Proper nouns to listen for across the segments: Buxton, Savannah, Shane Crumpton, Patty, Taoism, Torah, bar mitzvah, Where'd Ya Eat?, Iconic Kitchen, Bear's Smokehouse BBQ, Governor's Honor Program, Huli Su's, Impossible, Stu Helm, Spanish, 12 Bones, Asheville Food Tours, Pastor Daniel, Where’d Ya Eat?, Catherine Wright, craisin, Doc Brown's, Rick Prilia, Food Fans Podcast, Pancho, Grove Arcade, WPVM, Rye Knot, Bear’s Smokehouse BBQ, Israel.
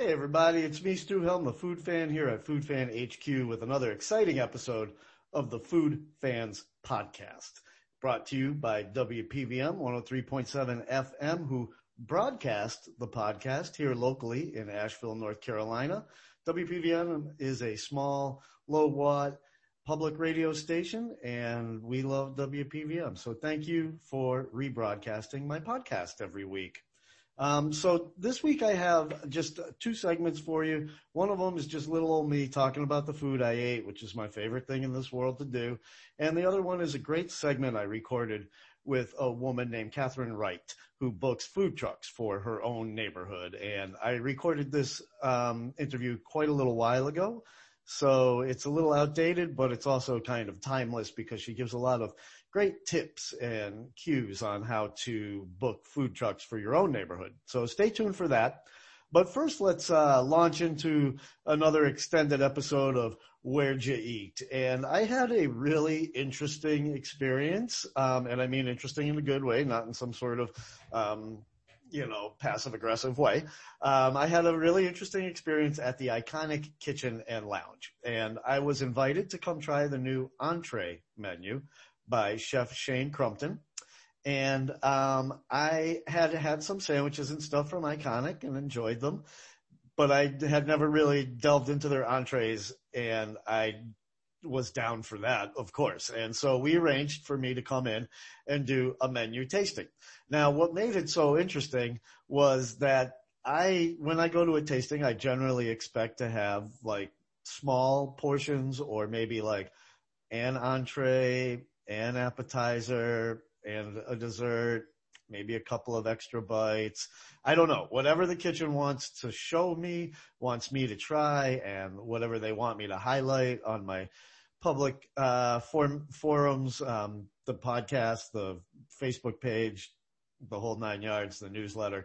Hey everybody, it's me, Stu Helm, a food fan here at Food Fan HQ with another exciting episode of the Food Fans Podcast, brought to you by WPVM 103.7 FM, who broadcast the podcast here locally in Asheville, North Carolina. WPVM is a small, low-watt public radio station, and we love WPVM, so thank you for rebroadcasting my podcast every week. So this week I have just two segments for you. One of them is just little old me talking about the food I ate, which is my favorite thing in this world to do. And the other one is a great segment I recorded with a woman named Catherine Wright, who books food trucks for her own neighborhood. And I recorded this interview quite a little while ago. So it's a little outdated, but it's also kind of timeless because she gives a lot of great tips and cues on how to book food trucks for your own neighborhood. So stay tuned for that. But first, let's launch into another extended episode of Where'd Ya Eat? And I had a really interesting experience, and I mean interesting in a good way, not in some sort of passive-aggressive way. I had a really interesting experience at the Iconic Kitchen and Lounge, and I was invited to come try the new entree menu by Chef Shane Crumpton. And I had some sandwiches and stuff from Iconic and enjoyed them, but I had never really delved into their entrees, and I was down for that, of course. And so we arranged for me to come in and do a menu tasting. Now, what made it so interesting was that when I go to a tasting, I generally expect to have like small portions or maybe like an entree, an appetizer, and a dessert, maybe a couple of extra bites. I don't know. Whatever the kitchen wants to show me, wants me to try, and whatever they want me to highlight on my public forums, the podcast, the Facebook page, the whole nine yards, the newsletter,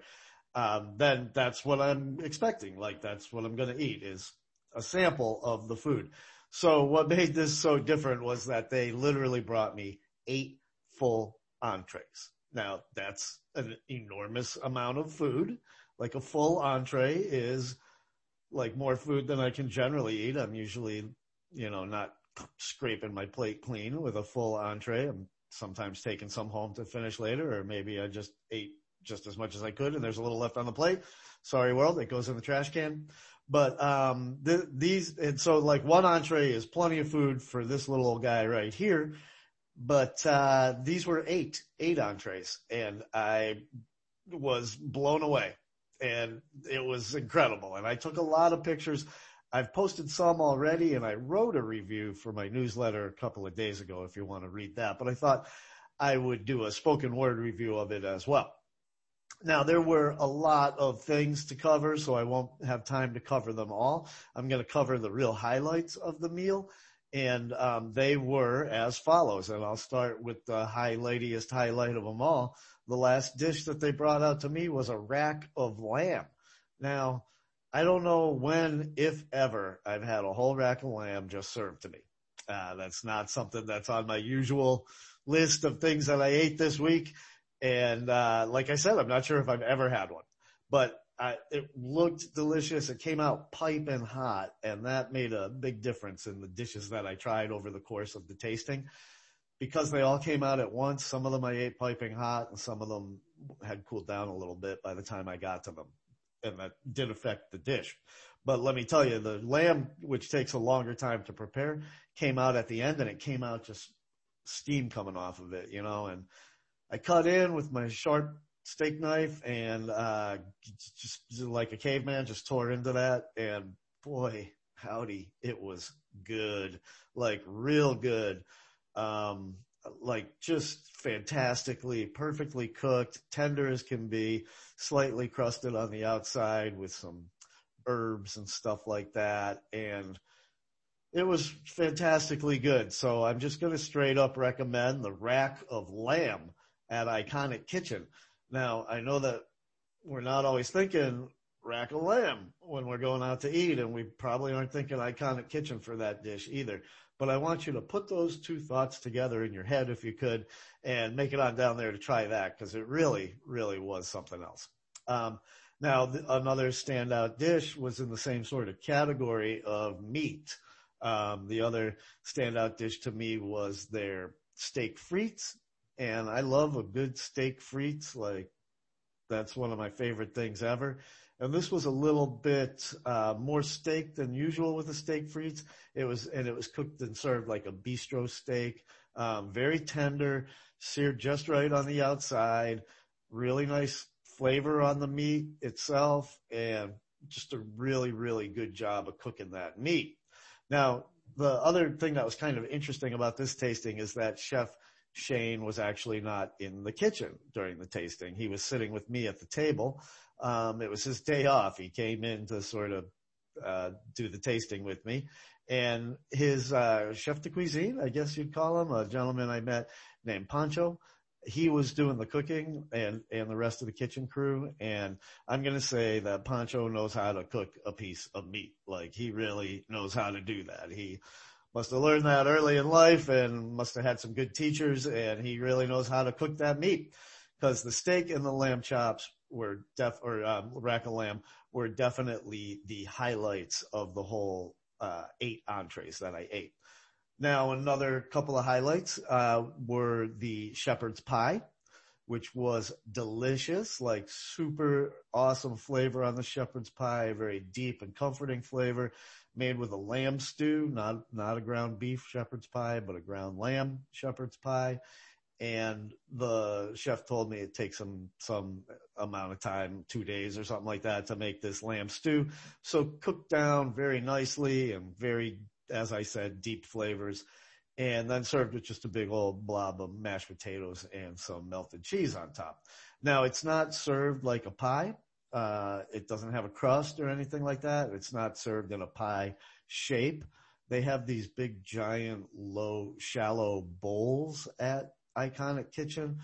then that's what I'm expecting. Like, that's what I'm going to eat, is a sample of the food. So what made this so different was that they literally brought me 8 full entrees. Now, that's an enormous amount of food. Like, a full entree is like more food than I can generally eat. I'm usually, not scraping my plate clean with a full entree. I'm sometimes taking some home to finish later, or maybe I just ate just as much as I could and there's a little left on the plate. Sorry, world, it goes in the trash can. But one entree is plenty of food for this little old guy right here. But these were eight entrees, and I was blown away, and it was incredible. And I took a lot of pictures. I've posted some already, and I wrote a review for my newsletter a couple of days ago if you want to read that. But I thought I would do a spoken word review of it as well. Now, there were a lot of things to cover, so I won't have time to cover them all. I'm going to cover the real highlights of the meal, and they were as follows. And I'll start with the highlightiest highlight of them all. The last dish that they brought out to me was a rack of lamb. Now, I don't know when, if ever, I've had a whole rack of lamb just served to me. That's not something that's on my usual list of things that I ate this week. And like I said, I'm not sure if I've ever had one, but it looked delicious. It came out piping hot, and that made a big difference in the dishes that I tried over the course of the tasting, because they all came out at once. Some of them I ate piping hot, and some of them had cooled down a little bit by the time I got to them, and that did affect the dish. But let me tell you, the lamb, which takes a longer time to prepare, came out at the end, and it came out just steam coming off of it, and I cut in with my sharp steak knife and just like a caveman, just tore into that. And boy, howdy, it was good, like real good, like just fantastically, perfectly cooked, tender as can be, slightly crusted on the outside with some herbs and stuff like that. And it was fantastically good. So I'm just going to straight up recommend the rack of lamb at Iconic Kitchen. Now, I know that we're not always thinking rack of lamb when we're going out to eat, and we probably aren't thinking Iconic Kitchen for that dish either. But I want you to put those two thoughts together in your head, if you could, and make it on down there to try that, because it really, really was something else. Now, another standout dish was in the same sort of category of meat. The other standout dish to me was their steak frites, and I love a good steak frites. Like, that's one of my favorite things ever. And this was a little bit more steak than usual with the steak frites. It was cooked and served like a bistro steak, very tender, seared just right on the outside, really nice flavor on the meat itself, and just a really, really good job of cooking that meat. Now, the other thing that was kind of interesting about this tasting is that Chef Shane was actually not in the kitchen during the tasting. He was sitting with me at the table. It was his day off. He came in to sort of do the tasting with me. And his chef de cuisine, I guess you'd call him, a gentleman I met named Pancho, he was doing the cooking and the rest of the kitchen crew. And I'm going to say that Pancho knows how to cook a piece of meat. Like, he really knows how to do that. He must have learned that early in life and must have had some good teachers, and he really knows how to cook that meat, because the steak and the lamb chops were rack of lamb were definitely the highlights of the whole 8 entrees that I ate. Now, another couple of highlights were the shepherd's pie, which was delicious, like super awesome flavor on the shepherd's pie, very deep and comforting flavor, made with a lamb stew, not a ground beef shepherd's pie, but a ground lamb shepherd's pie. And the chef told me it takes him some amount of time, 2 days or something like that, to make this lamb stew. So cooked down very nicely and very, as I said, deep flavors, and then served with just a big old blob of mashed potatoes and some melted cheese on top. Now, it's not served like a pie. It doesn't have a crust or anything like that. It's not served in a pie shape. They have these big, giant, low, shallow bowls at Iconic Kitchen.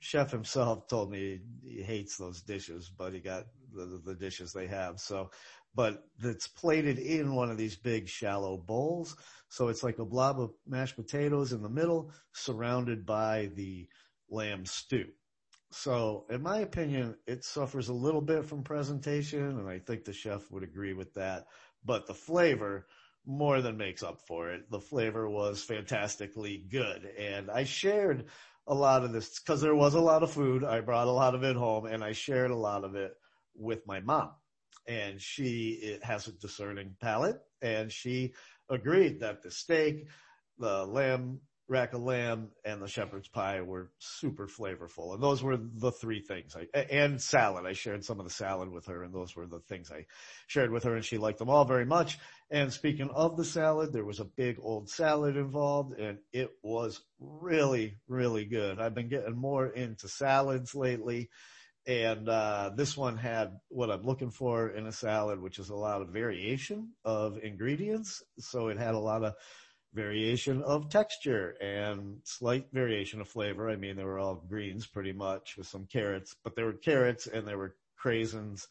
Chef himself told me he hates those dishes, but he got the dishes they have. So, but it's plated in one of these big shallow bowls. So it's like a blob of mashed potatoes in the middle, surrounded by the lamb stew. So in my opinion, it suffers a little bit from presentation, and I think the chef would agree with that. But the flavor more than makes up for it. The flavor was fantastically good. And I shared a lot of this because there was a lot of food. I brought a lot of it home, and I shared a lot of it with my mom. And she has a discerning palate, and she agreed that the steak, the lamb, rack of lamb, and the shepherd's pie were super flavorful. And those were the three things. And salad. I shared some of the salad with her, and those were the things I shared with her, and she liked them all very much. And speaking of the salad, there was a big old salad involved, and it was really, really good. I've been getting more into salads lately. And this one had what I'm looking for in a salad, which is a lot of variation of ingredients. So it had a lot of variation of texture and slight variation of flavor. I mean, they were all greens pretty much with some carrots, but there were carrots and there were craisins,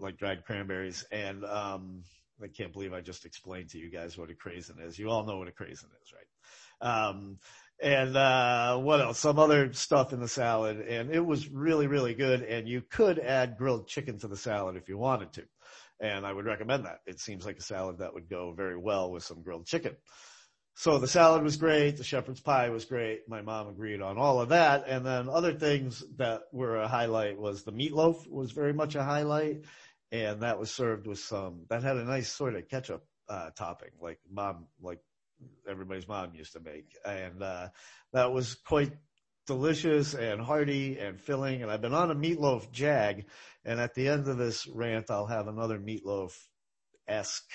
like dried cranberries. And I can't believe I just explained to you guys what a craisin is. You all know what a craisin is, right? And what else? Some other stuff in the salad. And it was really, really good. And you could add grilled chicken to the salad if you wanted to. And I would recommend that. It seems like a salad that would go very well with some grilled chicken. So the salad was great. The shepherd's pie was great. My mom agreed on all of that. And then other things that were a highlight was the meatloaf was very much a highlight. And that was served with that had a nice sort of ketchup topping, like everybody's mom used to make. And that was quite delicious and hearty and filling. And I've been on a meatloaf jag, and at the end of this rant, I'll have another meatloaf-esque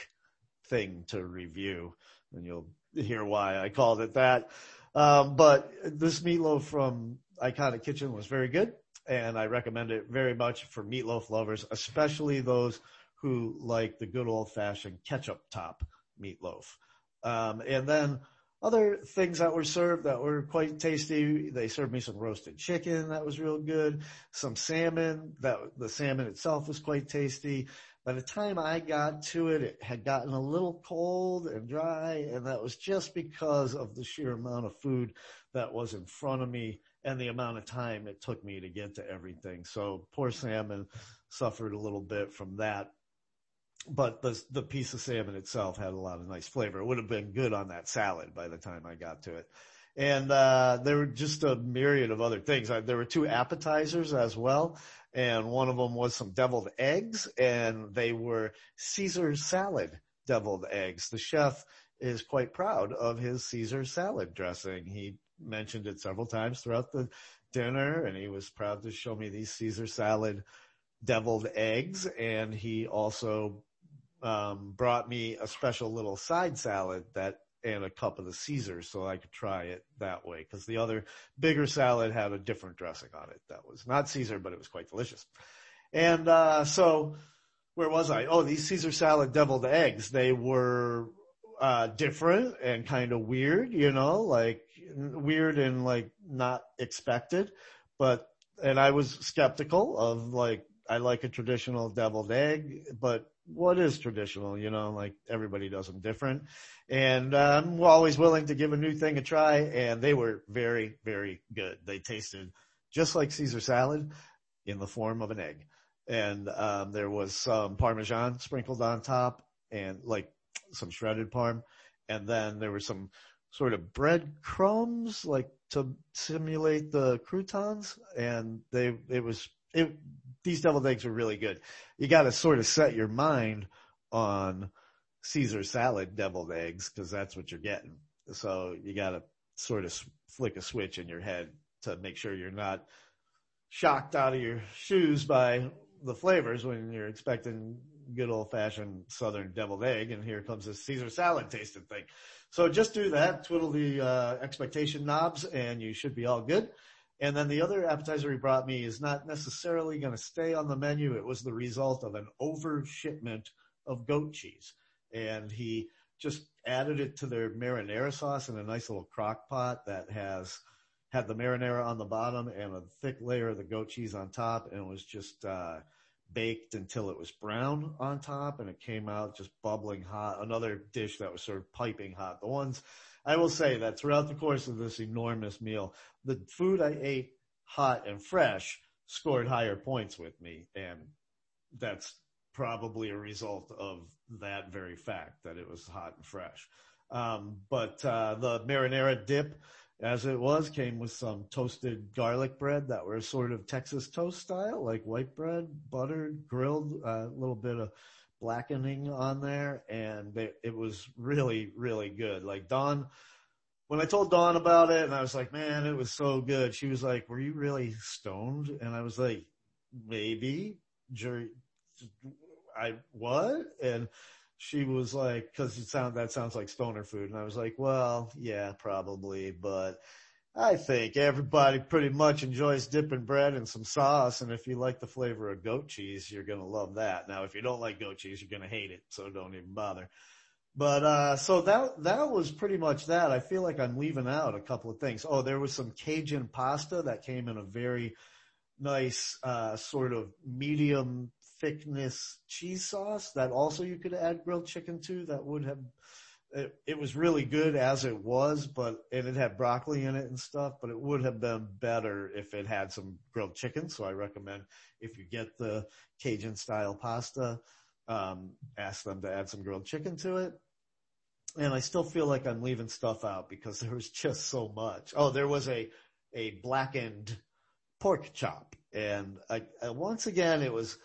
thing to review, and you'll hear why I called it that. But this meatloaf from Iconic Kitchen was very good, and I recommend it very much for meatloaf lovers, especially those who like the good old-fashioned ketchup top meatloaf. And then other things that were served that were quite tasty. They served me some roasted chicken that was real good, some salmon. The salmon itself was quite tasty. By the time I got to it, it had gotten a little cold and dry, and that was just because of the sheer amount of food that was in front of me and the amount of time it took me to get to everything. So poor salmon suffered a little bit from that. But the piece of salmon itself had a lot of nice flavor. It would have been good on that salad by the time I got to it. And there were just a myriad of other things. There were two appetizers as well, and one of them was some deviled eggs, and they were Caesar salad deviled eggs. The chef is quite proud of his Caesar salad dressing. He mentioned it several times throughout the dinner, and he was proud to show me these Caesar salad deviled eggs, and he also brought me a special little side salad that and a cup of the Caesar so I could try it that way, because the other bigger salad had a different dressing on it that was not Caesar, but it was quite delicious. And so where was I? Oh, these Caesar salad deviled eggs, they were different and kind of weird, you know, like weird and like not expected. But, and I was skeptical of like, I like a traditional deviled egg, but what is traditional? You know, like everybody does them different. And I'm always willing to give a new thing a try. And they were very, very good. They tasted just like Caesar salad in the form of an egg. And there was some Parmesan sprinkled on top and like some shredded parm. And then there were some sort of bread crumbs, like to simulate the croutons. And these deviled eggs are really good. You got to sort of set your mind on Caesar salad deviled eggs because that's what you're getting. So you got to sort of flick a switch in your head to make sure you're not shocked out of your shoes by the flavors when you're expecting good old-fashioned southern deviled egg, and here comes this Caesar salad tasting thing. So just do that, twiddle the expectation knobs, and you should be all good. And then the other appetizer he brought me is not necessarily going to stay on the menu. It was the result of an overshipment of goat cheese. And he just added it to their marinara sauce in a nice little crock pot that had the marinara on the bottom and a thick layer of the goat cheese on top. And it was just baked until it was brown on top. And it came out just bubbling hot. Another dish that was sort of piping hot. The ones I will say that throughout the course of this enormous meal, the food I ate hot and fresh scored higher points with me. And that's probably a result of that very fact that it was hot and fresh. But the marinara dip, as it was, came with some toasted garlic bread that were sort of Texas toast style, like white bread, buttered, grilled, a little bit of blackening on there, and it was really, really good. Like Dawn, when I told Dawn about it and I was like, man, it was so good. She was like, were you really stoned? And I was like, maybe. What? And she was like, cause that sounds like stoner food. And I was like, well, yeah, probably, but I think everybody pretty much enjoys dipping bread in some sauce, and if you like the flavor of goat cheese, you're going to love that. Now, if you don't like goat cheese, you're going to hate it, so don't even bother. But so that was pretty much that. I feel like I'm leaving out a couple of things. Oh, there was some Cajun pasta that came in a very nice sort of medium thickness cheese sauce that also you could add grilled chicken to. That would have... It was really good as it was, and it had broccoli in it and stuff, but it would have been better if it had some grilled chicken. So I recommend if you get the Cajun style pasta, ask them to add some grilled chicken to it. And I still feel like I'm leaving stuff out because there was just so much. Oh, there was a blackened pork chop. And I once again, it was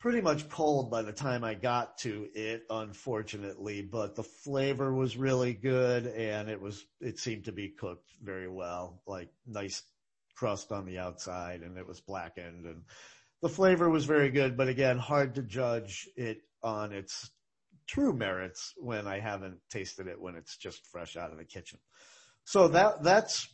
pretty much cold by the time I got to it, unfortunately, but the flavor was really good, and it seemed to be cooked very well, like nice crust on the outside, and it was blackened, and the flavor was very good, but again, hard to judge it on its true merits when I haven't tasted it when it's just fresh out of the kitchen. So that's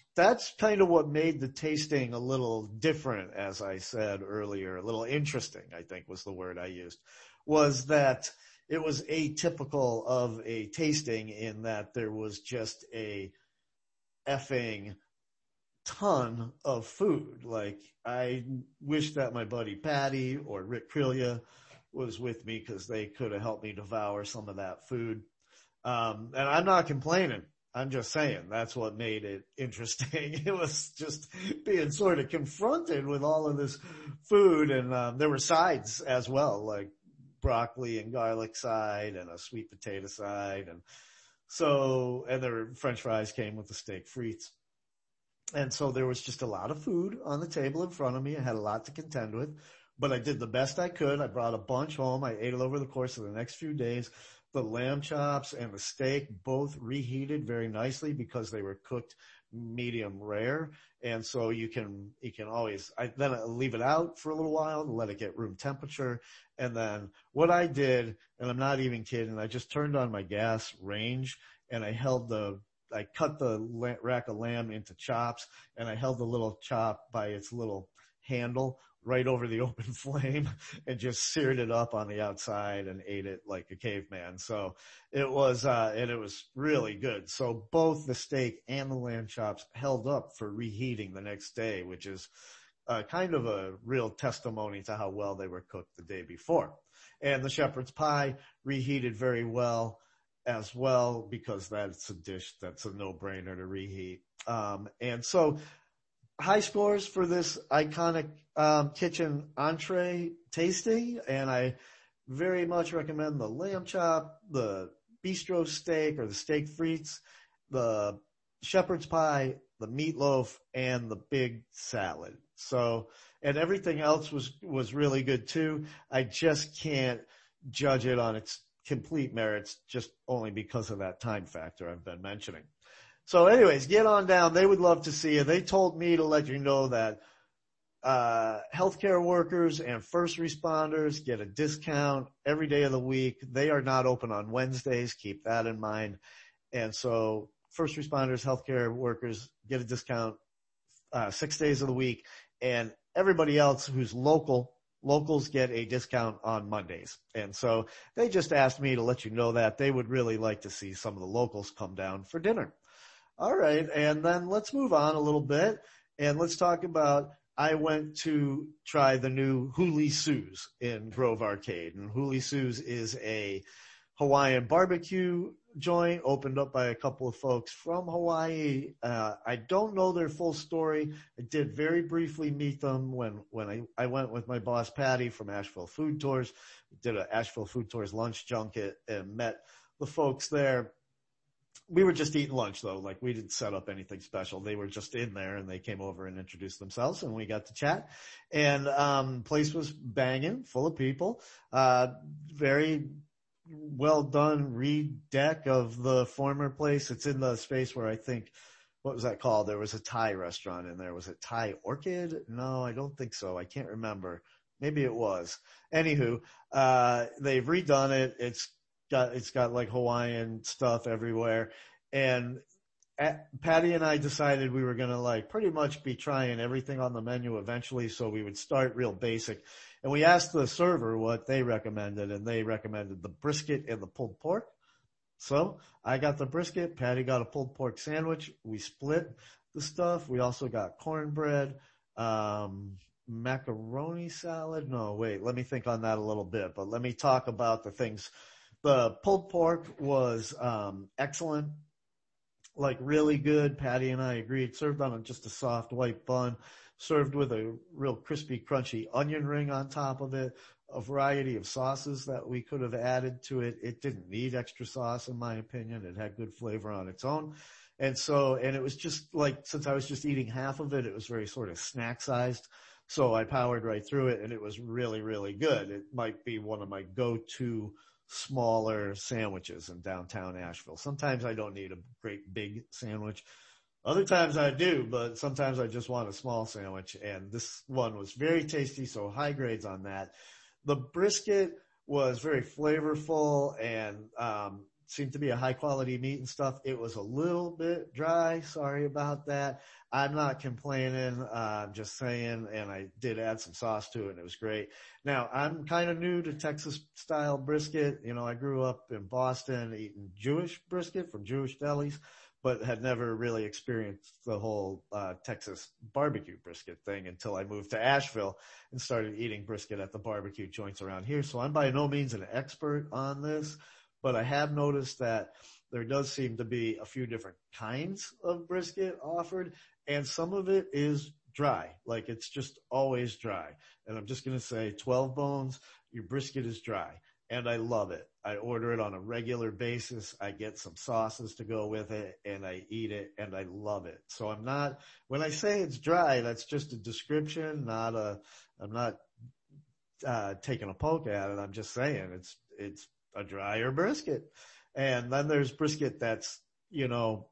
kind of what made the tasting a little different, as I said earlier, a little interesting, I think was the word I used, was that it was atypical of a tasting in that there was just a effing ton of food. Like, I wish that my buddy Patty or Rick Prilia was with me because they could have helped me devour some of that food. And I'm not complaining. I'm just saying that's what made it interesting. It was just being sort of confronted with all of this food, and there were sides as well, like broccoli and garlic side and a sweet potato side, and so, and their French fries came with the steak frites. And so there was just a lot of food on the table in front of me. I had a lot to contend with, but I did the best I could. I brought a bunch home. I ate it over the course of the next few days. The lamb chops and the steak both reheated very nicely because they were cooked medium rare. And so you can always, then I leave it out for a little while and let it get room temperature. And then what I did, and I'm not even kidding, I just turned on my gas range and I cut the rack of lamb into chops, and I held the little chop by its little handle right over the open flame and just seared it up on the outside and ate it like a caveman. So it was, and it was really good. So both the steak and the lamb chops held up for reheating the next day, which is kind of a real testimony to how well they were cooked the day before. And the shepherd's pie reheated very well as well, because that's a dish that's a no-brainer to reheat. And so high scores for this Iconic Kitchen entree tasting, and I very much recommend the lamb chop, the bistro steak or the steak frites, the shepherd's pie, the meatloaf, and the big salad. So, and everything else was really good too. I just can't judge it on its complete merits, just only because of that time factor I've been mentioning. So anyways, get on down. They would love to see you. They told me to let you know that healthcare workers and first responders get a discount every day of the week. They are not open on Wednesdays. Keep that in mind. And so first responders, healthcare workers get a discount 6 days of the week, and everybody else who's local, locals get a discount on Mondays. And so they just asked me to let you know that they would really like to see some of the locals come down for dinner. All right. And then let's move on a little bit and let's talk about, I went to try the new Huli Su's in Grove Arcade, and Huli Su's is a Hawaiian barbecue joint opened up by a couple of folks from Hawaii. I don't know their full story. I did very briefly meet them when I went with my boss, Patty, from Asheville Food Tours. We did an Asheville Food Tours lunch junket and met the folks there. We were just eating lunch though. Like, we didn't set up anything special. They were just in there and they came over and introduced themselves and we got to chat, and place was banging, full of people, very well done redeck of the former place. It's in the space where I think, what was that called? There was a Thai restaurant in there. Was it Thai Orchid? No, I don't think so. I can't remember. Maybe it was. Anywho, they've redone it. It's got like Hawaiian stuff everywhere. And Patty and I decided we were going to like pretty much be trying everything on the menu eventually. So we would start real basic. And we asked the server what they recommended, and they recommended the brisket and the pulled pork. So I got the brisket. Patty got a pulled pork sandwich. We split the stuff. We also got cornbread, macaroni salad. No, wait, let me think on that a little bit, but let me talk about the things. The pulled pork was excellent. Like, really good. Patty and I agreed. Served on just a soft white bun, served with a real crispy, crunchy onion ring on top of it, a variety of sauces that we could have added to it. It didn't need extra sauce, in my opinion. It had good flavor on its own. And so, and it was just like, since I was just eating half of it, it was very sort of snack sized. So I powered right through it, and it was really, really good. It might be one of my go-to smaller sandwiches in downtown Asheville. Sometimes I don't need a great big sandwich. Other times I do, but sometimes I just want a small sandwich. And this one was very tasty, so high grades on that. The brisket was very flavorful and seemed to be a high-quality meat and stuff. It was a little bit dry. Sorry about that. I'm not complaining. I'm just saying, and I did add some sauce to it, and it was great. Now, I'm kind of new to Texas-style brisket. You know, I grew up in Boston eating Jewish brisket from Jewish delis, but had never really experienced the whole Texas barbecue brisket thing until I moved to Asheville and started eating brisket at the barbecue joints around here. So I'm by no means an expert on this, but I have noticed that there does seem to be a few different kinds of brisket offered, and some of it is dry. Like, it's just always dry. And I'm just going to say 12 Bones, your brisket is dry. And I love it. I order it on a regular basis. I get some sauces to go with it, and I eat it, and I love it. So I'm not, when I say it's dry, that's just a description, not a, I'm not taking a poke at it. I'm just saying it's a drier brisket. And then there's brisket that's, you know,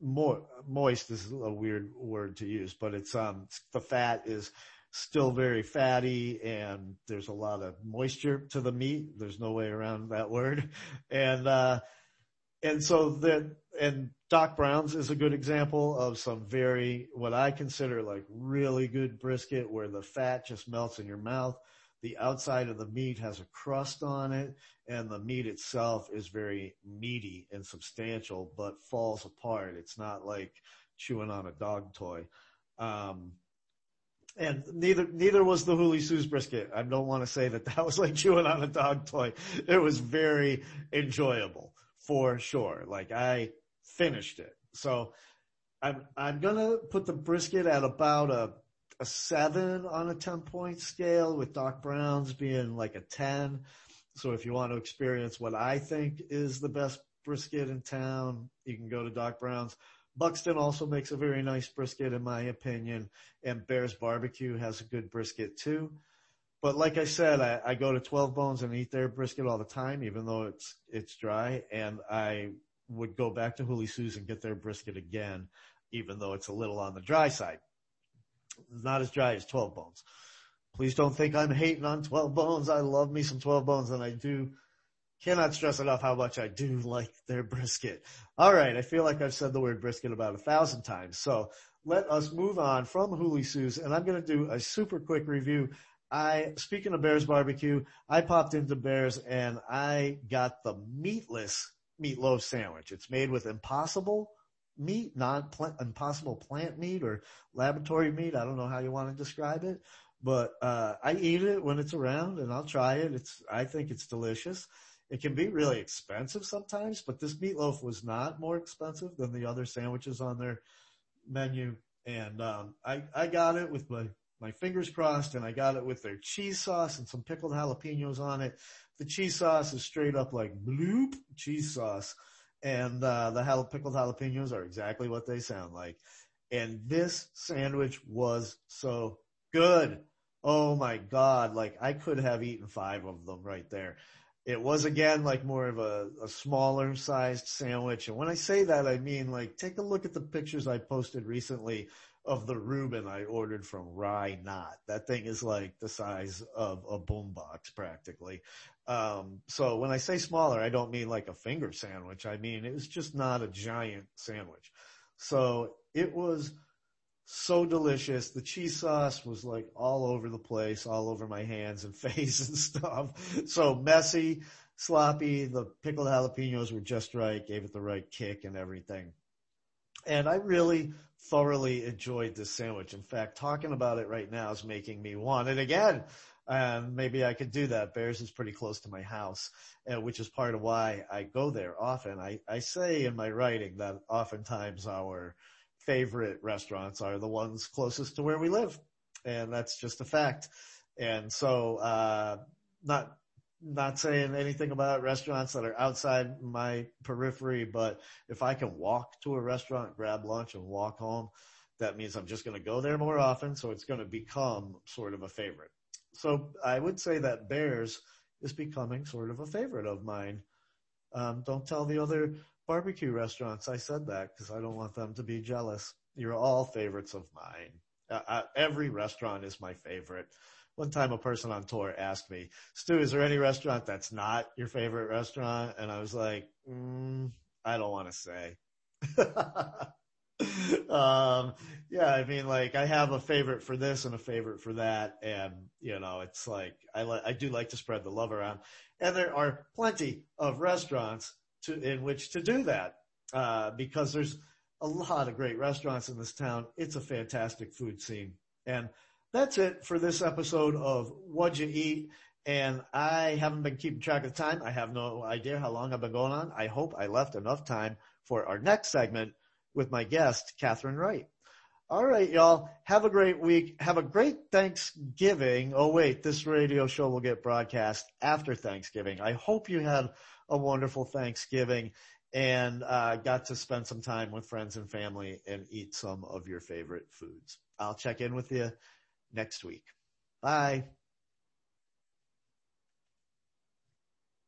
more moist is a weird word to use, but it's, the fat is still very fatty, and there's a lot of moisture to the meat. There's no way around that word. And so that, and Doc Brown's is a good example of some very, what I consider like really good brisket where the fat just melts in your mouth. The outside of the meat has a crust on it, and the meat itself is very meaty and substantial, but falls apart. It's not like chewing on a dog toy. And neither was the Huli Su's brisket. I don't want to say that that was like chewing on a dog toy. It was very enjoyable for sure. Like, I finished it. So I'm going to put the brisket at about a 7 on a 10-point scale, with Doc Brown's being like a 10. So if you want to experience what I think is the best brisket in town, you can go to Doc Brown's. Buxton also makes a very nice brisket, in my opinion, and Bear's Barbecue has a good brisket too. But like I said, I go to 12 Bones and eat their brisket all the time, even though it's dry, and I would go back to Huli Su's and get their brisket again, even though it's a little on the dry side. Not as dry as 12 Bones. Please don't think I'm hating on 12 Bones. I love me some 12 Bones, and I do. Cannot stress enough how much I do like their brisket. All right, I feel like I've said the word brisket about 1,000 times. So let us move on from Huli Su's, and I'm going to do a super quick review. Speaking of Bear's Barbecue, I popped into Bear's, and I got the meatless meatloaf sandwich. It's made with impossible meat, impossible plant meat or laboratory meat. I don't know how you want to describe it, but I eat it when it's around, and I'll try it. I think it's delicious. It can be really expensive sometimes, but this meatloaf was not more expensive than the other sandwiches on their menu. And I got it with my fingers crossed, and I got it with their cheese sauce and some pickled jalapenos on it. The cheese sauce is straight up like bloop cheese sauce, and the pickled jalapenos are exactly what they sound like. And this sandwich was so good. Oh, my God. Like, I could have eaten 5 of them right there. It was, again, like more of a smaller sized sandwich. And when I say that, I mean, like, take a look at the pictures I posted recently of the Reuben I ordered from Rye Knot. That thing is like the size of a boombox practically. So when I say smaller, I don't mean like a finger sandwich. I mean, it was just not a giant sandwich. So it was so delicious. The cheese sauce was like all over the place, all over my hands and face and stuff. So messy, sloppy. The pickled jalapenos were just right, gave it the right kick and everything. And I really thoroughly enjoyed this sandwich. In fact, talking about it right now is making me want it again. And maybe I could do that. Bear's is pretty close to my house, which is part of why I go there often. I say in my writing that oftentimes our favorite restaurants are the ones closest to where we live, and that's just a fact. And so not saying anything about restaurants that are outside my periphery, but if I can walk to a restaurant, grab lunch, and walk home, that means I'm just going to go there more often, so it's going to become sort of a favorite. So I would say that Bear's is becoming sort of a favorite of mine. Don't tell the other barbecue restaurants I said that, because I don't want them to be jealous. You're all favorites of mine. Every restaurant is my favorite. One time a person on tour asked me, Stu, is there any restaurant that's not your favorite restaurant? And I was like, I don't want to say. Yeah, I mean, like, I have a favorite for this and a favorite for that. And, you know, it's like, I do like to spread the love around. And there are plenty of restaurants in which to do that, because there's a lot of great restaurants in this town. It's a fantastic food scene. And that's it for this episode of What'd Ya Eat? And I haven't been keeping track of time. I have no idea how long I've been going on. I hope I left enough time for our next segment with my guest, Catherine Wright. All right, y'all. Have a great week. Have a great Thanksgiving. Oh, wait, this radio show will get broadcast after Thanksgiving. I hope you had a wonderful Thanksgiving and got to spend some time with friends and family and eat some of your favorite foods. I'll check in with you next week. Bye.